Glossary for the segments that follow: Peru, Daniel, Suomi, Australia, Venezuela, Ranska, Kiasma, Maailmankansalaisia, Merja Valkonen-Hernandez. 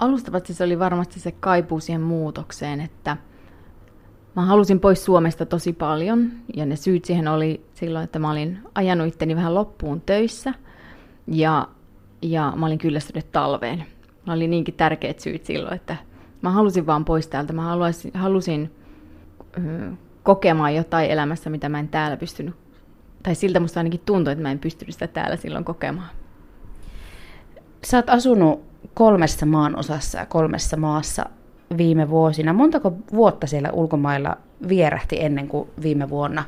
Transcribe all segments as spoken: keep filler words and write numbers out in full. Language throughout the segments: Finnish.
alustavasti se oli varmasti se kaipuu siihen muutokseen, että mä halusin pois Suomesta tosi paljon, ja ne syyt siihen oli silloin, että mä olin ajanut itteni vähän loppuun töissä, ja, ja mä olin kyllästynyt talveen. Mä oli niinkin tärkeät syyt silloin, että mä halusin vaan pois täältä, mä haluaisin, halusin ö, kokemaan jotain elämässä, mitä mä en täällä pystynyt, tai siltä musta ainakin tuntui, että mä en pystynyt sitä täällä silloin kokemaan. Sä oot asunut kolmessa maanosassa ja kolmessa maassa viime vuosina. Montako vuotta siellä ulkomailla vierähti ennen kuin viime vuonna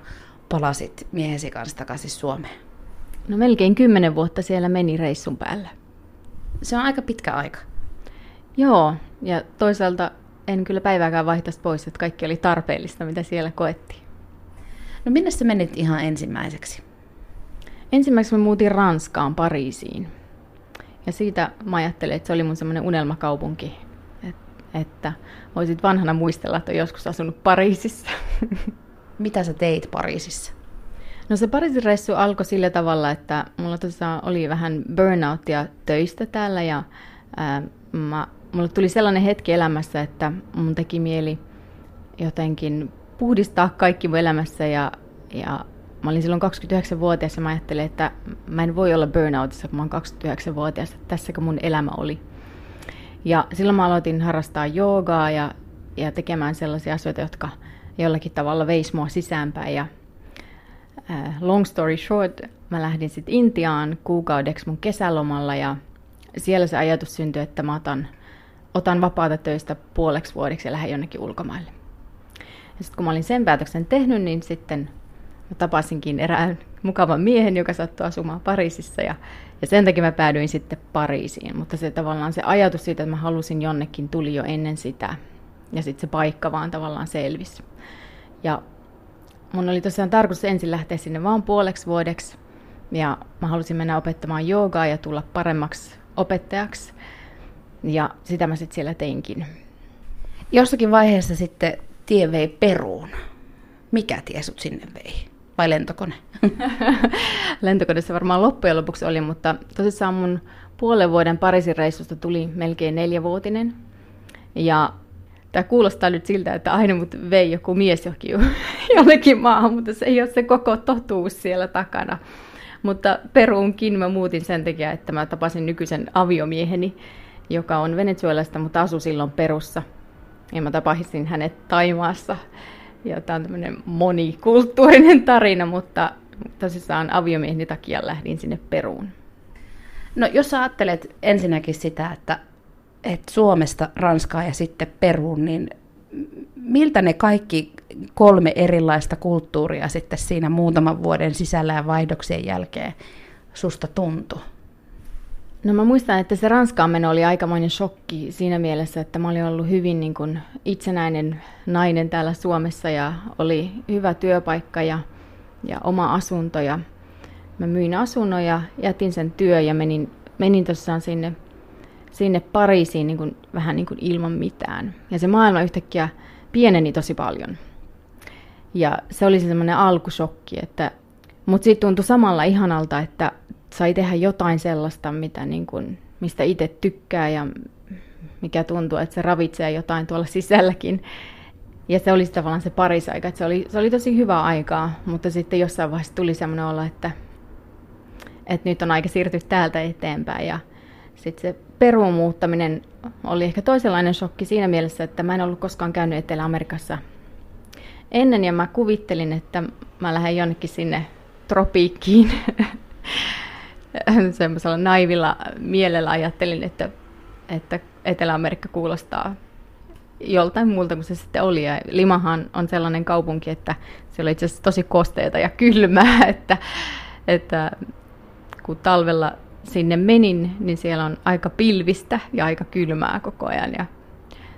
palasit miehesi kanssa takaisin Suomeen? No melkein kymmenen vuotta siellä meni reissun päällä. Se on aika pitkä aika. Joo, ja toisaalta en kyllä päivääkään vaihtaisi pois, että kaikki oli tarpeellista, mitä siellä koettiin. No minne sä menit ihan ensimmäiseksi? Ensimmäiseksi me muutin Ranskaan, Pariisiin. Ja siitä mä ajattelin, että se oli mun semmoinen unelmakaupunki, että voisit vanhana muistella, että on joskus asunut Pariisissa. Mitä sä teit Pariisissa? No se Pariisin reissu alkoi sillä tavalla, että mulla tosiaan oli vähän burnoutia töistä täällä ja ää, mä, mulla tuli sellainen hetki elämässä, että mun teki mieli jotenkin puhdistaa kaikki mun elämässä ja, ja mä olin silloin kaksikymmentäyhdeksänvuotias ja mä ajattelin, että mä en voi olla burnoutissa, kun mä oon kaksikymmentäyhdeksänvuotias, että tässäkö mun elämä oli. Ja silloin mä aloitin harrastaa joogaa ja, ja tekemään sellaisia asioita, jotka jollakin tavalla veisi mua sisäänpäin. Ja, äh, long story short, mä lähdin sitten Intiaan kuukaudeksi mun kesälomalla ja siellä se ajatus syntyi, että mä otan, otan vapaata töistä puoleksi vuodeksi ja lähden jonnekin ulkomaille. Ja sitten kun mä olin sen päätöksen tehnyt, niin sitten mä tapasinkin erään mukavan miehen, joka sattui asumaan Pariisissa ja, ja sen takia mä päädyin sitten Pariisiin. Mutta se tavallaan se ajatus siitä, että mä halusin jonnekin, tuli jo ennen sitä ja sitten se paikka vaan tavallaan selvisi. Ja mun oli tosiaan tarkoitus ensin lähteä sinne vaan puoleksi vuodeksi ja mä halusin mennä opettamaan joogaa ja tulla paremmaksi opettajaksi ja sitä mä sitten siellä teinkin. Jossakin vaiheessa sitten tie vei Peruun. Mikä tie sut sinne vei? Vai lentokone? Lentokone se varmaan loppujen lopuksi oli, mutta tosissaan mun puolen vuoden Pariisin reissusta tuli melkein neljävuotinen. Ja tämä kuulostaa nyt siltä, että aina mut vei joku mies johonkin jollekin maahan, mutta se ei ole se koko totuus siellä takana. Mutta Peruunkin mä muutin sen takia, että mä tapasin nykyisen aviomieheni, joka on Venezuelasta, mutta asui silloin Perussa. Ja mä tapasin hänet Taimaassa. Ja tämä on tämmöinen monikulttuurinen tarina, mutta tosissaan aviomieheni takia lähdin sinne Peruun. No jos sä ajattelet ensinnäkin sitä, että, että Suomesta Ranskaa ja sitten Peruun, niin miltä ne kaikki kolme erilaista kulttuuria sitten siinä muutaman vuoden sisällä ja vaihdoksien jälkeen susta tuntui? No mä muistan, että se Ranskaan meno oli aikamoinen shokki siinä mielessä, että mä olin ollut hyvin niin kuin itsenäinen nainen täällä Suomessa ja oli hyvä työpaikka ja, ja oma asunto. Ja mä myin asunnon ja jätin sen työ ja menin, menin tosiaan sinne, sinne Pariisiin niin kuin, vähän niin kuin ilman mitään. Ja se maailma yhtäkkiä pieneni tosi paljon. Ja se oli semmoinen alkushokki, että, mutta siitä tuntui samalla ihanalta, että sai tehdä jotain sellaista, mitä niin kuin, mistä itse tykkää ja mikä tuntuu, että se ravitsee jotain tuolla sisälläkin. Ja se oli tavallaan se Pariisaika, että se oli, se oli tosi hyvää aikaa, mutta sitten jossain vaiheessa tuli semmoinen olla, että, että nyt on aika siirtyä täältä eteenpäin. Ja sitten se Peruun muuttaminen oli ehkä toisenlainen shokki siinä mielessä, että mä en ollut koskaan käynyt Etelä-Amerikassa ennen ja mä kuvittelin, että mä lähden jonnekin sinne tropiikkiin. Semmoisella naivilla mielellä ajattelin, että, että Etelä-Amerikka kuulostaa joltain muulta kuin se sitten oli. Ja Limahan on sellainen kaupunki, että se oli itse asiassa tosi kosteita ja kylmää, että, että kun talvella sinne menin, niin siellä on aika pilvistä ja aika kylmää koko ajan. Ja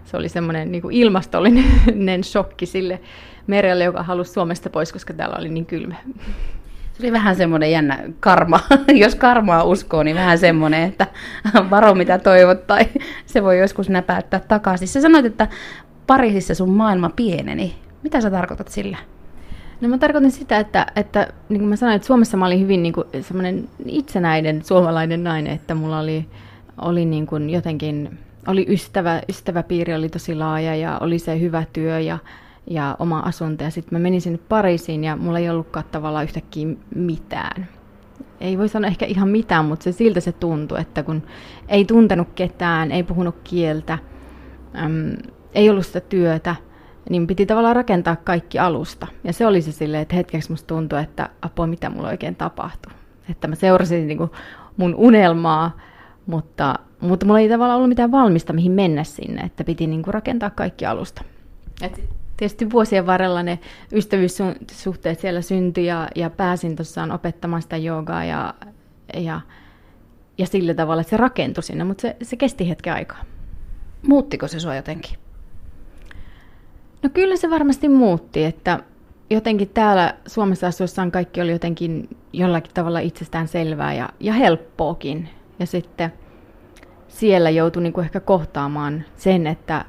se oli semmoinen niin kuin ilmastollinen shokki sille merelle, joka halusi Suomesta pois, koska täällä oli niin kylmä. Se oli vähän semmoinen jännä karma. Jos karmaa uskoo, niin vähän semmoinen, että varo mitä toivot tai se voi joskus näpäyttää takaisin. Sä sanoit, että Pariisissa sun maailma pieneni. Mitä sä tarkoitat sillä? No mä tarkoitan sitä, että, että niin kuin mä sanoin, että Suomessa mä olin hyvin niin kuin semmoinen itsenäinen suomalainen nainen, että mulla oli, oli niin kuin jotenkin oli ystävä, ystäväpiiri oli tosi laaja ja oli se hyvä työ ja, ja oma asunto. Ja sitten mä menin sinne Pariisiin ja mulla ei ollutkaan tavallaan yhtäkkiä mitään. Ei voi sanoa ehkä ihan mitään, mutta se, siltä se tuntui, että kun ei tuntenut ketään, ei puhunut kieltä, äm, ei ollut sitä työtä, niin piti tavallaan rakentaa kaikki alusta. Ja se oli se silleen, että hetkeksi musta tuntui, että apua, mitä mulla oikein tapahtui. Että mä seurasin niin kuin mun unelmaa, mutta, mutta mulla ei tavallaan ollut mitään valmista, mihin mennä sinne, että piti niin kuin rakentaa kaikki alusta. Et tietysti vuosien varrella ne ystävyyssuhteet siellä syntyi ja, ja pääsin tuossaan opettamaan sitä joogaa ja, ja, ja sillä tavalla, että se rakentui sinne, mutta se, se kesti hetken aikaa. Muuttiko se sua jotenkin? No kyllä se varmasti muutti, että jotenkin täällä Suomessa asuessaan kaikki oli jotenkin jollakin tavalla itsestään selvää ja, ja helppoakin. Ja sitten siellä joutui niinku ehkä kohtaamaan sen, että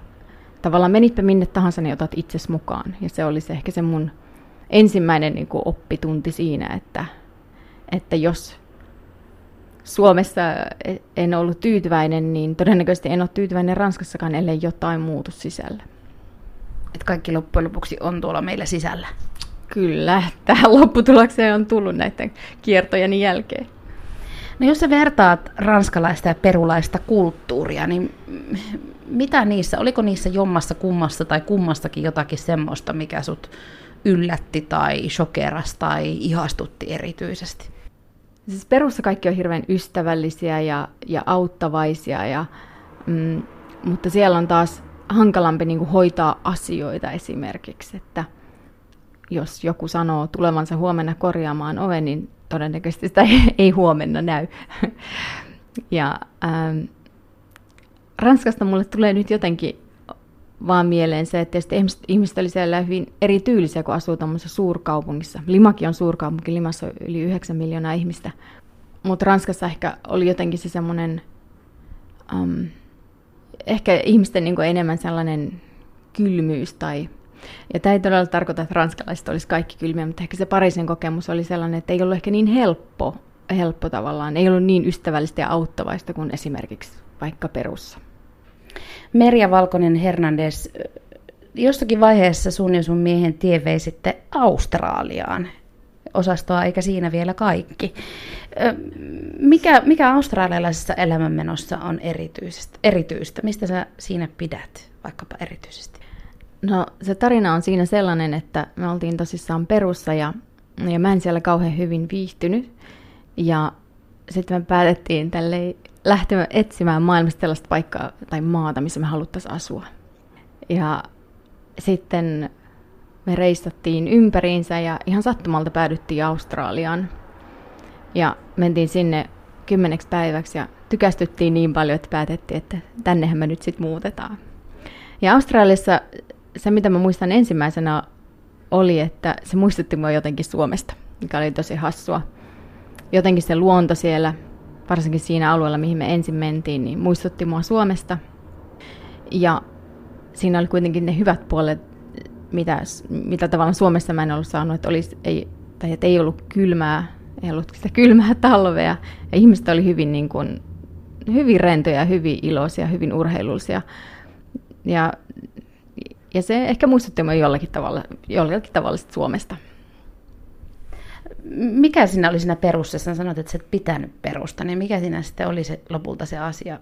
tavallaan menitpä minne tahansa, niin otat itsesi mukaan. Ja se oli se, ehkä se mun ensimmäinen niinku oppitunti siinä, että, että jos Suomessa en ollut tyytyväinen, niin todennäköisesti en ole tyytyväinen Ranskassakaan, ellei jotain muutu sisällä. Että kaikki loppujen lopuksi on tuolla meillä sisällä. Kyllä, tähän lopputulokseen on tullut näiden kiertojeni jälkeen. No jos sä vertaat ranskalaista ja perulaista kulttuuria, niin mitä niissä, oliko niissä jommassa kummassa tai kummastakin jotakin semmoista, mikä sut yllätti tai shokerasi tai ihastutti erityisesti? Siis Perussa kaikki on hirveän ystävällisiä ja, ja auttavaisia, ja, mm, mutta siellä on taas hankalampi niin kuin hoitaa asioita esimerkiksi, että jos joku sanoo tulevansa huomenna korjaamaan oven, niin todennäköisesti sitä ei huomenna näy. Ja, ähm, Ranskasta mulle tulee nyt jotenkin vaan mieleen se, että ihmiset oli siellä hyvin erityylisiä, kun asuu tuollaisessa suurkaupungissa. Limakin on suurkaupunki, Limassa on yli yhdeksän miljoonaa ihmistä, mutta Ranskassa ehkä oli jotenkin se semmoinen... Ähm, Ehkä ihmisten niin kuin enemmän sellainen kylmyys tai, ja tämä ei todella tarkoita, että ranskalaiset olisi kaikki kylmiä, mutta ehkä se Pariisin kokemus oli sellainen, että ei ollut ehkä niin helppo, helppo tavallaan, ei ollut niin ystävällistä ja auttavaista kuin esimerkiksi vaikka Perussa. Merja Valkonen-Hernandez, jossakin vaiheessa sun ja sun miehen tie vei sitten Australiaan osastoa, eikä siinä vielä kaikki. Mikä, mikä australialaisessa elämänmenossa on erityistä? Mistä sä siinä pidät, vaikkapa erityisesti? No se tarina on siinä sellainen, että me oltiin tosissaan Perussa ja, ja mä en siellä kauhean hyvin viihtynyt. Ja sitten me päätettiin tälleen lähtemään etsimään maailmasta sellaista paikkaa tai maata, missä me haluttaisiin asua. Ja sitten me reissattiin ympäriinsä ja ihan sattumalta päädyttiin Australiaan. Ja mentiin sinne kymmeneksi päiväksi ja tykästyttiin niin paljon, että päätettiin, että tännehän me nyt sitten muutetaan. Ja Australiassa se, mitä mä muistan ensimmäisenä, oli, että se muistutti mua jotenkin Suomesta, mikä oli tosi hassua. Jotenkin se luonto siellä, varsinkin siinä alueella, mihin me ensin mentiin, niin muistutti mua Suomesta. Ja siinä oli kuitenkin ne hyvät puolet, mitä, mitä tavallaan Suomessa mä en ollut saanut, että, olisi, ei, tai että ei ollut kylmää. Ei ollut sitä kylmää talvea ja ihmiset oli hyvin, niin kuin, hyvin rentoja, hyvin iloisia, hyvin urheilullisia. Ja, ja se ehkä muistutti minua jollakin tavalla, jollakin tavalla Suomesta. Mikä siinä oli siinä Perussa? Sä sanoit, että sä et pitänyt Perusta, niin mikä siinä sitten oli se, lopulta se asia,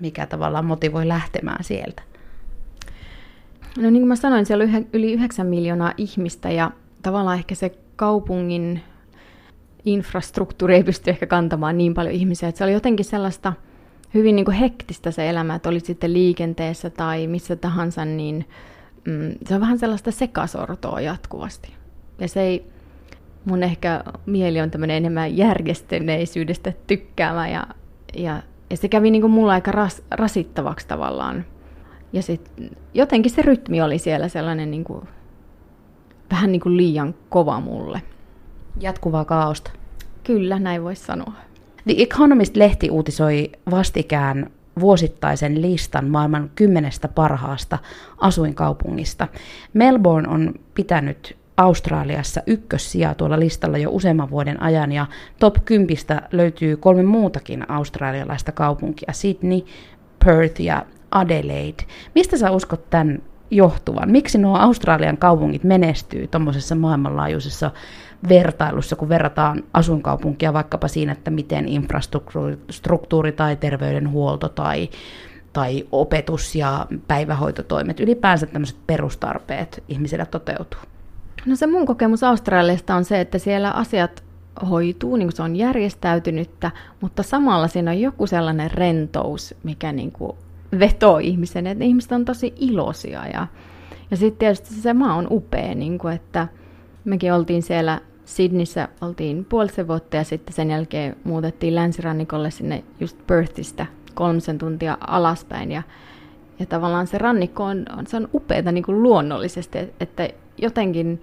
mikä tavallaan motivoi lähtemään sieltä? No niin kuin mä sanoin, siellä oli yli yhdeksän miljoonaa ihmistä ja tavallaan ehkä se kaupungin infrastruktuuri ei pysty ehkä kantamaan niin paljon ihmisiä, että se oli jotenkin sellaista hyvin niin kuin hektistä se elämä, että olit sitten liikenteessä tai missä tahansa, niin mm, se on vähän sellaista sekasortoa jatkuvasti. Ja se ei, mun ehkä mieli on tämmöinen enemmän järjestyneisyydestä tykkäämä ja, ja, ja se kävi niin kuin mulla aika ras, rasittavaksi tavallaan. Ja sitten jotenkin se rytmi oli siellä sellainen niin kuin, vähän niin kuin liian kova mulle. Jatkuvaa kaaosta. Kyllä, näin voisi sanoa. The Economist-lehti uutisoi vastikään vuosittaisen listan maailman kymmenestä parhaasta asuinkaupungista. Melbourne on pitänyt Australiassa ykkössijaa tuolla listalla jo useamman vuoden ajan, ja top kymmenestä löytyy kolme muutakin australialaista kaupunkia, Sydney, Perth ja Adelaide. Mistä sä uskot tämän johtuvan? Miksi nuo Australian kaupungit menestyy tuommoisessa maailmanlaajuisessa vertailussa, kun verrataan asuinkaupunkia vaikkapa siinä, että miten infrastruktuuri tai terveydenhuolto tai, tai opetus ja päivähoitotoimet, ylipäänsä tämmöiset perustarpeet ihmisillä toteutuu? No se mun kokemus Australiasta on se, että siellä asiat hoituu, niin kuin se on järjestäytynyttä, mutta samalla siinä on joku sellainen rentous, mikä niin kuin vetoo ihmisen, että ihmiset on tosi iloisia. Ja, ja sitten tietysti se maa on upea, niin kuin, että mekin oltiin siellä Sydneyssä, oltiin puolisen vuotta ja sitten sen jälkeen muutettiin länsirannikolle sinne just Perthistä kolmisen tuntia alaspäin. Ja, ja tavallaan se rannikko on, se on upeata niin kuin luonnollisesti, että jotenkin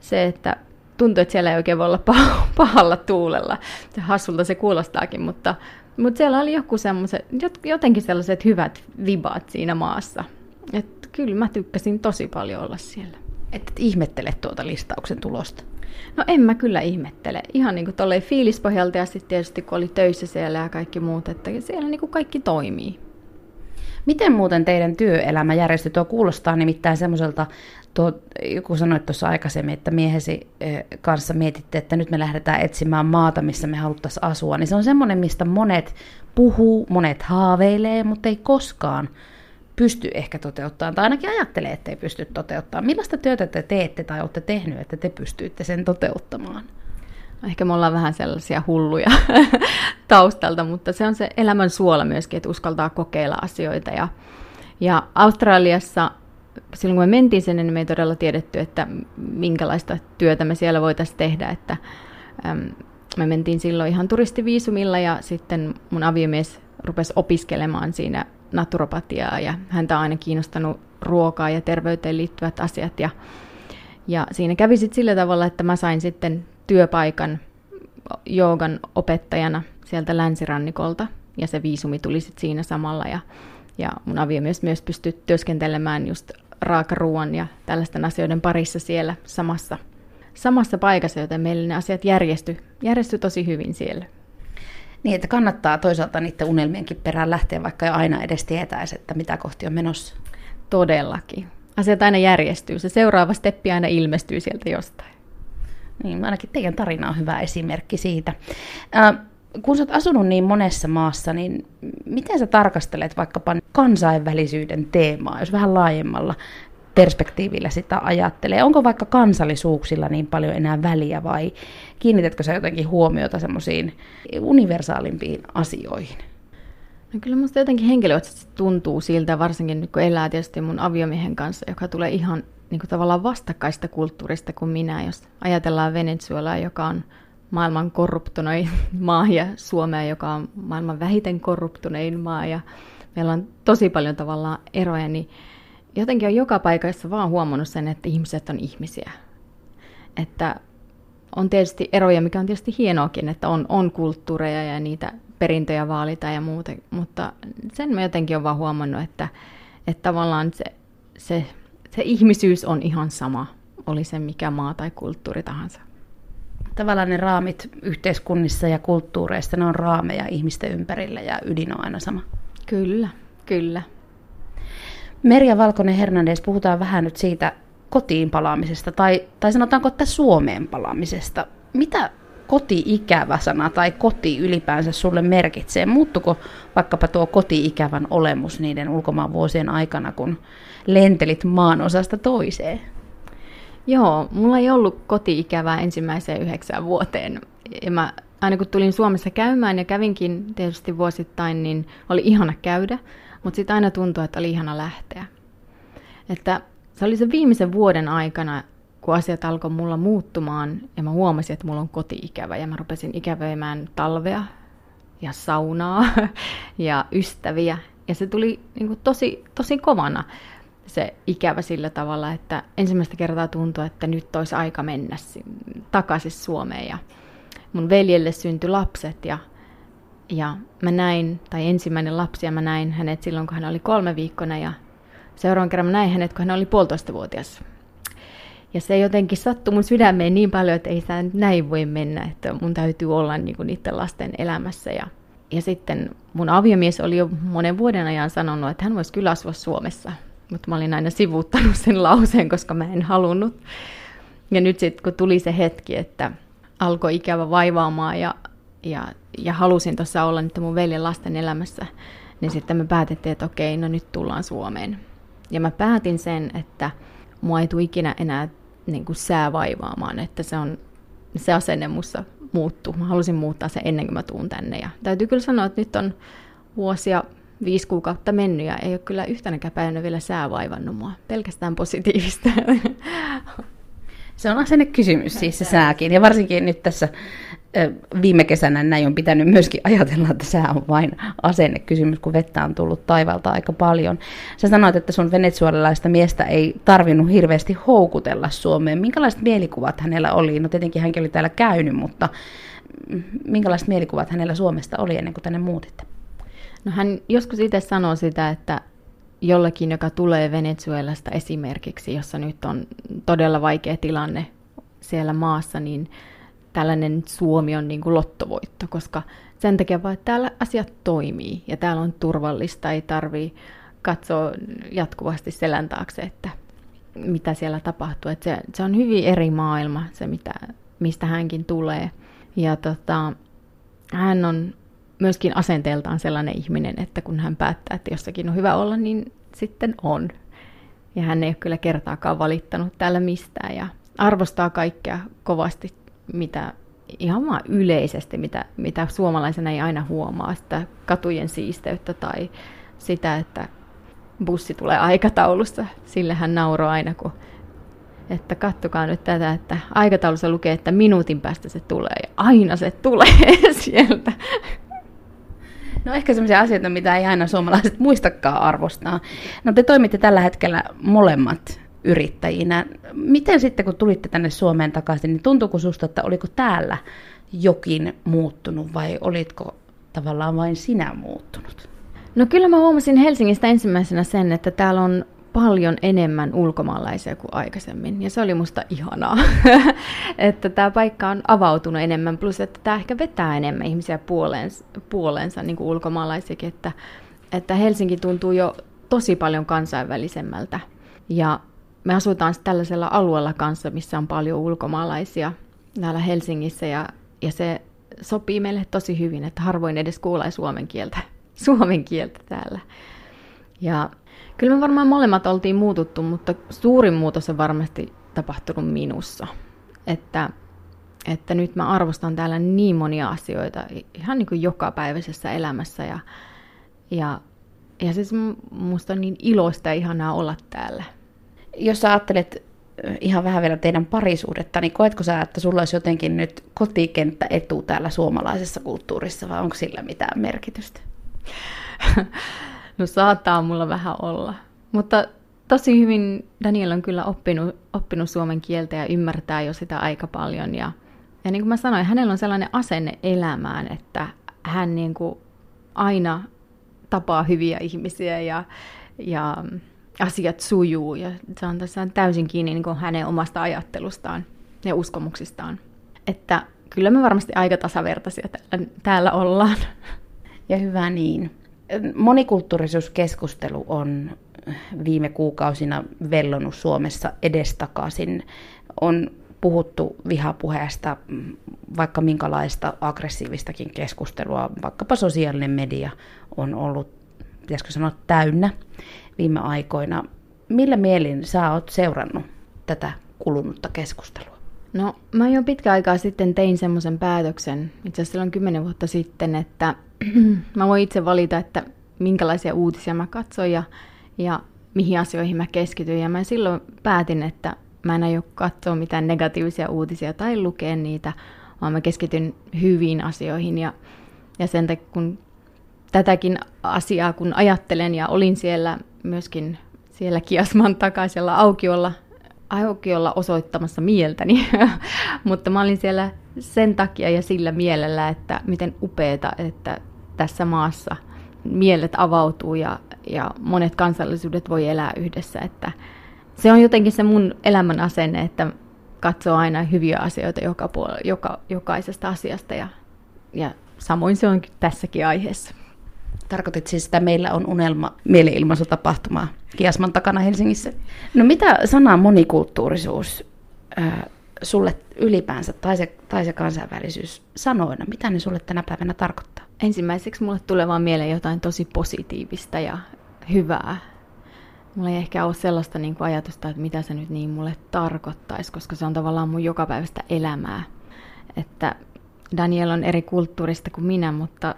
se, että tuntuu, että siellä ei oikein voi olla pah- pahalla tuulella. Se hassulta se kuulostaakin, mutta, mutta siellä oli joku sellaiset, jotenkin sellaiset hyvät vibaat siinä maassa. Että kyllä mä tykkäsin tosi paljon olla siellä. Että et ihmettele tuota listauksen tulosta? No en mä kyllä ihmettele. Ihan niin kuin tolleen fiilispohjalta ja sitten tietysti kun oli töissä siellä ja kaikki muut, että siellä niin kuin kaikki toimii. Miten muuten teidän työelämä järjestyy? Tuo kuulostaa nimittäin semmoiselta, tuo, joku sanoi tuossa aikaisemmin, että miehesi kanssa mietitte, että nyt me lähdetään etsimään maata, missä me haluttaisiin asua. Niin se on semmoinen, mistä monet puhuu, monet haaveilee, mutta ei koskaan pysty ehkä toteuttamaan, tai ainakin ajattelee, että ei pysty toteuttamaan. Millaista työtä te teette tai olette tehnyt, että te pystyitte sen toteuttamaan? Ehkä me ollaan vähän sellaisia hulluja taustalta, mutta se on se elämän suola myöskin, että uskaltaa kokeilla asioita. Ja, ja Australiassa, silloin kun me mentiin sinne, niin me ei todella tiedetty, että minkälaista työtä me siellä voitaisiin tehdä. Että, äm, me mentiin silloin ihan turistiviisumilla ja sitten mun aviomies rupesi opiskelemaan siinä naturopatiaa ja häntä on aina kiinnostanut ruokaa ja terveyteen liittyvät asiat. Ja, ja siinä kävi sitten sillä tavalla, että mä sain sitten työpaikan joogan opettajana sieltä länsirannikolta, ja se viisumi tuli sitten siinä samalla, ja, ja mun aviomies myös pystyi työskentelemään just raakaruuan ja tällaisten asioiden parissa siellä samassa, samassa paikassa, joten meillä ne asiat järjesty, järjesty tosi hyvin siellä. Niin, että kannattaa toisaalta niiden unelmienkin perään lähteä, vaikka ei aina edes tietäisi, että mitä kohti on menossa. Todellakin. Asiat aina järjestyy, se seuraava steppi aina ilmestyy sieltä jostain. Niin, ainakin teidän tarina on hyvä esimerkki siitä. Äh, kun sä oot asunut niin monessa maassa, niin miten sä tarkastelet vaikkapa kansainvälisyyden teemaa, jos vähän laajemmalla perspektiivillä sitä ajattelee? Onko vaikka kansallisuuksilla niin paljon enää väliä vai kiinnitätkö sä jotenkin huomiota semmoisiin universaalimpiin asioihin? No kyllä musta jotenkin henkilökohtaisesti tuntuu siltä, varsinkin nyt kun elää tietysti mun aviomiehen kanssa, joka tulee ihan niin kuin tavallaan vastakkaista kulttuurista kuin minä, jos ajatellaan Venezuelaa, joka on maailman korruptunein maa, ja Suomea, joka on maailman vähiten korruptunein maa, ja meillä on tosi paljon tavallaan eroja, niin jotenkin on joka paikassa vaan huomannut sen, että ihmiset on ihmisiä. Että on tietysti eroja, mikä on tietysti hienoakin, että on, on kulttuureja ja niitä perintöjä vaalitaan ja muuta, mutta sen mä jotenkin olen vaan huomannut, että, että tavallaan se... se Se ihmisyys on ihan sama, oli se mikä maa tai kulttuuri tahansa. Tavallaan ne raamit yhteiskunnissa ja kulttuureissa, ne on raameja ihmisten ympärillä ja ydin on aina sama. Kyllä, kyllä. Merja Valkonen-Hernandez, puhutaan vähän nyt siitä kotiin palaamisesta tai, tai sanotaanko, että Suomeen palaamisesta. Mitä koti-ikävä sana tai koti ylipäänsä sulle merkitsee? Muuttuko vaikkapa tuo koti-ikävän olemus niiden ulkomaan vuosien aikana, kun lentelit maan osasta toiseen? Joo, mulla ei ollut koti-ikävää ensimmäiseen yhdeksään vuoteen. Ja mä, aina kun tulin Suomessa käymään ja kävinkin tietysti vuosittain, niin oli ihana käydä, mutta sitten aina tuntui, että oli ihana lähteä. Että se oli se viimeisen vuoden aikana, kun asiat alkoi mulla muuttumaan ja mä huomasin, että mulla on koti-ikävä ja mä rupesin ikävöimään talvea ja saunaa ja ystäviä. Ja se tuli niin kuin tosi, tosi kovana se ikävä sillä tavalla, että ensimmäistä kertaa tuntui, että nyt olisi aika mennä takaisin Suomeen. Ja mun veljelle syntyi lapset ja, ja mä näin, tai ensimmäinen lapsi ja mä näin hänet silloin, kun hän oli kolme viikkona ja seuraavan kerran mä näin hänet, kun hän oli puolitoista vuotias. Ja se jotenkin sattui mun sydämeen niin paljon, että ei sitä näin voi mennä, että mun täytyy olla niinku niiden lasten elämässä. Ja, Ja sitten mun aviomies oli jo monen vuoden ajan sanonut, että hän voisi kyllä asua Suomessa. Mutta mä olin aina sivuuttanut sen lauseen, koska mä en halunnut. Ja nyt sitten kun tuli se hetki, että alkoi ikävä vaivaamaan ja, ja, ja halusin tuossa olla nyt mun veljen lasten elämässä, niin sitten me päätettiin, että okei, no nyt tullaan Suomeen. Ja mä päätin sen, että mua ei tule ikinä enää niin kuin sää vaivaamaan, että se, on, se asenne musta muuttuu. Mä halusin muuttaa sen ennen kuin mä tuun tänne. Ja täytyy kyllä sanoa, että nyt on vuosia, viisi kuukautta mennyt ja ei ole kyllä yhtenäkään päivänä vielä sää vaivannut mua. Pelkästään positiivista. Se on asenne kysymys siis se sääkin. Ja varsinkin nyt tässä viime kesänä näin on pitänyt myöskin ajatella, että sää on vain asenne kysymys, kun vettä on tullut taivalta aika paljon. Sä sanoit, että sun venezuelalaista miestä ei tarvinnut hirveästi houkutella Suomeen. Minkälaiset mielikuvat hänellä oli? No tietenkin hänkin oli täällä käynyt, mutta minkälaiset mielikuvat hänellä Suomesta oli ennen kuin tänne muutitte? No hän joskus itse sanoo sitä, että jollakin, joka tulee Venezuelasta esimerkiksi, jossa nyt on todella vaikea tilanne siellä maassa, niin tällainen Suomi on niin kuin lottovoitto, koska sen takia vaan, että täällä asiat toimii ja täällä on turvallista, ei tarvitse katsoa jatkuvasti selän taakse, että mitä siellä tapahtuu. Että se, se on hyvin eri maailma, se mitä, mistä hänkin tulee. Ja tota, hän on myöskin asenteeltaan sellainen ihminen, että kun hän päättää, että jossakin on hyvä olla, niin sitten on. Ja hän ei ole kyllä kertaakaan valittanut täällä mistään ja arvostaa kaikkea kovasti, mitä ihan vaan yleisesti, mitä, mitä suomalaisena ei aina huomaa, sitä katujen siisteyttä tai sitä, että bussi tulee aikataulussa. Sille hän nauroi aina, kun, että kattokaa nyt tätä, että aikataulussa lukee, että minuutin päästä se tulee ja aina se tulee sieltä. No ehkä sellaisia asioita, mitä ei aina suomalaiset muistakaan arvostaa. No te toimitte tällä hetkellä molemmat yrittäjinä. Miten sitten, kun tulitte tänne Suomeen takaisin, niin tuntuuko susta, että oliko täällä jokin muuttunut vai olitko tavallaan vain sinä muuttunut? No kyllä mä huomasin Helsingistä ensimmäisenä sen, että täällä on paljon enemmän ulkomaalaisia kuin aikaisemmin. Ja se oli musta ihanaa, että tämä paikka on avautunut enemmän, plus että tämä ehkä vetää enemmän ihmisiä puoleensa, puoleensa niin kuin ulkomaalaisiakin, että, että Helsinki tuntuu jo tosi paljon kansainvälisemmältä. Ja me asutaan tällaisella alueella kanssa, missä on paljon ulkomaalaisia täällä Helsingissä, ja, ja se sopii meille tosi hyvin, että harvoin edes kuulee suomen kieltä, suomen kieltä täällä. Ja kyllä me varmaan molemmat oltiin muututtu, mutta suurin muutos on varmasti tapahtunut minussa. Että, että nyt mä arvostan täällä niin monia asioita, ihan niin kuin jokapäiväisessä elämässä. Ja, ja, ja siis musta on niin iloista ja ihanaa olla täällä. Jos sä ajattelet ihan vähän vielä teidän parisuhdetta, niin koetko sä, että sulla olisi jotenkin nyt kotikenttäetu täällä suomalaisessa kulttuurissa, vai onko sillä mitään merkitystä? No saattaa mulla vähän olla. Mutta tosi hyvin Daniel on kyllä oppinut, oppinut suomen kieltä ja ymmärtää jo sitä aika paljon. Ja, ja niin kuin mä sanoin, hänellä on sellainen asenne elämään, että hän niin kuin aina tapaa hyviä ihmisiä ja, ja asiat sujuu. Ja se on tässä täysin kiinni niin kuin hänen omasta ajattelustaan ja uskomuksistaan. Että kyllä me varmasti aika tasavertaisia täällä, täällä ollaan. Ja hyvä niin. Monikulttuurisuuskeskustelu on viime kuukausina vellonut Suomessa edestakaisin. On puhuttu vihapuheesta, vaikka minkälaista aggressiivistakin keskustelua, vaikkapa sosiaalinen media on ollut, pitäisikö sanoa, täynnä viime aikoina. Millä mielin sä oot seurannut tätä kulunutta keskustelua? No, mä jo pitkä aikaa sitten tein semmoisen päätöksen, itse asiassa silloin kymmenen vuotta sitten, että mä voin itse valita, että minkälaisia uutisia mä katson ja, ja mihin asioihin mä keskityn. Ja mä silloin päätin, että mä en aio katsoa mitään negatiivisia uutisia tai lukea niitä, vaan mä keskityn hyviin asioihin. Ja, ja sen takia, kun tätäkin asiaa kun ajattelen ja olin siellä myöskin siellä Kiasman takaisella aukiolla, aukiolla osoittamassa mieltäni, mutta mä olin siellä sen takia ja sillä mielellä, että miten upeeta, että tässä maassa mielet avautuu ja, ja monet kansallisuudet voi elää yhdessä. Että se on jotenkin se mun elämän asenne, että katsoo aina hyviä asioita joka puolella, joka, jokaisesta asiasta ja, ja samoin se on tässäkin aiheessa. Tarkoitat siis sitä, meillä on unelma mieliilmaisutapahtumaa Kiasman takana Helsingissä. No mitä sana monikulttuurisuus ää, sulle ylipäänsä tai se, tai se kansainvälisyys sanoina, mitä ne sulle tänä päivänä tarkoittaa? Ensimmäiseksi mulle tulee vaan mieleen jotain tosi positiivista ja hyvää. Mulla ei ehkä ole sellaista niin kuin ajatusta, että mitä se nyt niin mulle tarkoittaisi, koska se on tavallaan mun jokapäiväistä elämää. Että Daniel on eri kulttuurista kuin minä, mutta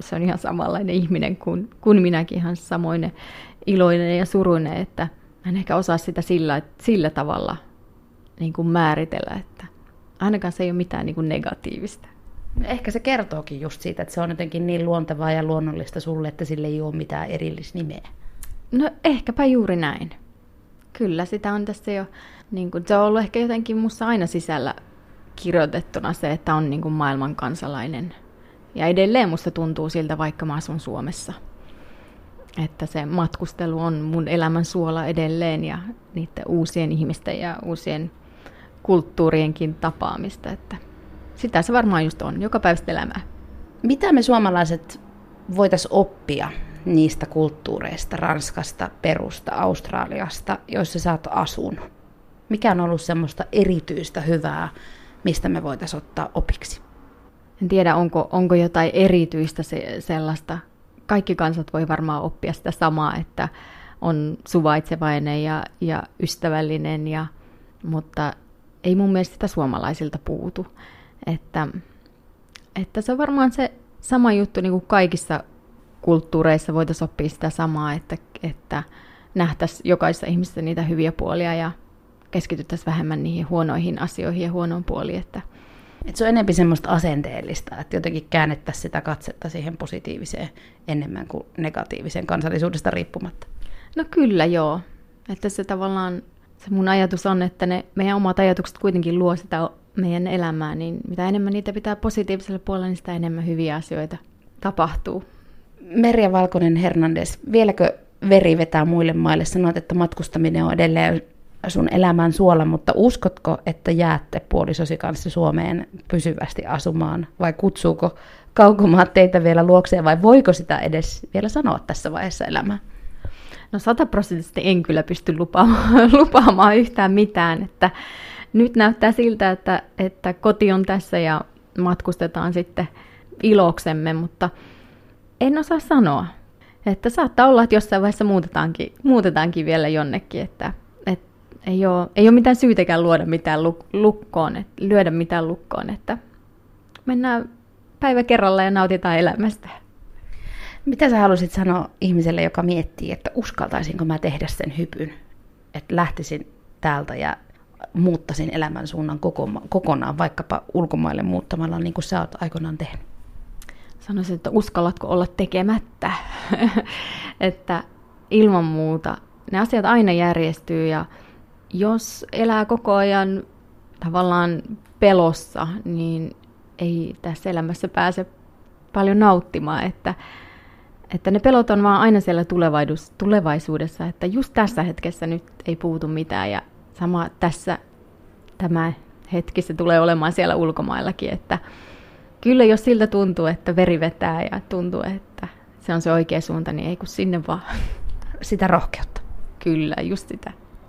se on ihan samanlainen ihminen kuin, kuin minäkin, ihan samoinen, iloinen ja suruinen, että en ehkä osaa sitä sillä, sillä tavalla niin kuin määritellä, että ainakaan se ei ole mitään niin kuin negatiivista. Ehkä se kertookin just siitä, että se on jotenkin niin luontevaa ja luonnollista sulle, että sille ei ole mitään erillisnimeä. No ehkäpä juuri näin. Kyllä sitä on tässä jo, niin kuin, se on ollut ehkä jotenkin musta aina sisällä kirjoitettuna se, että on niin kuin maailman kansalainen. Ja edelleen musta tuntuu siltä, vaikka mä asun Suomessa. Että se matkustelu on mun elämän suola edelleen ja niiden uusien ihmisten ja uusien kulttuurienkin tapaamista. Että sitä se varmaan just on, joka päivästä elämää. Mitä me suomalaiset voitaisiin oppia niistä kulttuureista, Ranskasta, Perusta, Australiasta, joissa sä oot asunut? Mikä on ollut semmoista erityistä hyvää, mistä me voitaisiin ottaa opiksi? En tiedä, onko, onko jotain erityistä se, sellaista. Kaikki kansat voi varmaan oppia sitä samaa, että on suvaitsevainen ja, ja ystävällinen, ja, mutta ei mun mielestä sitä suomalaisilta puutu. Että, että se on varmaan se sama juttu, niin kuin kaikissa kulttuureissa voitaisiin oppia sitä samaa, että, että nähtäisiin jokaisessa ihmisessä niitä hyviä puolia ja keskityttäisiin vähemmän niihin huonoihin asioihin ja huonoon puoliin. Että Et se on enemmän semmoista asenteellista, että jotenkin käännettäisiin sitä katsetta siihen positiiviseen enemmän kuin negatiiviseen kansallisuudesta riippumatta. No kyllä joo. Että se tavallaan, se mun ajatus on, että ne meidän omat ajatukset kuitenkin luo sitä meidän elämää, niin mitä enemmän niitä pitää positiivisella puolella, niin sitä enemmän hyviä asioita tapahtuu. Merja Valkonen-Hernandez, vieläkö veri vetää muille maille? Sanoit, että matkustaminen on edelleen sun elämän suola, mutta uskotko, että jäätte puolisosi kanssa Suomeen pysyvästi asumaan? Vai kutsuuko kaukomaat teitä vielä luokseen, vai voiko sitä edes vielä sanoa tässä vaiheessa elämää? No sataprosenttisesti en kyllä pysty lupaamaan, lupaamaan yhtään mitään. Että nyt näyttää siltä, että, että koti on tässä ja matkustetaan sitten iloksemme, mutta en osaa sanoa. Että saattaa olla, että jossain vaiheessa muutetaankin, muutetaankin vielä jonnekin, että Ei ole, ei ole mitään syytäkään luoda mitään lukkoon, et, lyödä mitään lukkoon, että mennään päivä kerralla ja nautitaan elämästä. Mitä sä haluaisit sanoa ihmiselle, joka miettii, että uskaltaisinko mä tehdä sen hypyn, että lähtisin täältä ja muuttaisin elämän suunnan kokonaan, vaikkapa ulkomaille muuttamalla, niin kuin sä oot aikoinaan tehnyt? Sanoisin, että uskallatko olla tekemättä, että ilman muuta ne asiat aina järjestyy ja jos elää koko ajan tavallaan pelossa, niin ei tässä elämässä pääse paljon nauttimaan, että, että ne pelot on vaan aina siellä tulevaisuudessa, että just tässä hetkessä nyt ei puutu mitään ja sama tässä tämä hetki se tulee olemaan siellä ulkomaillakin, että kyllä jos siltä tuntuu, että veri vetää ja tuntuu, että se on se oikea suunta, niin ei kun sinne vaan. Sitä rohkeutta. Kyllä, just sitä.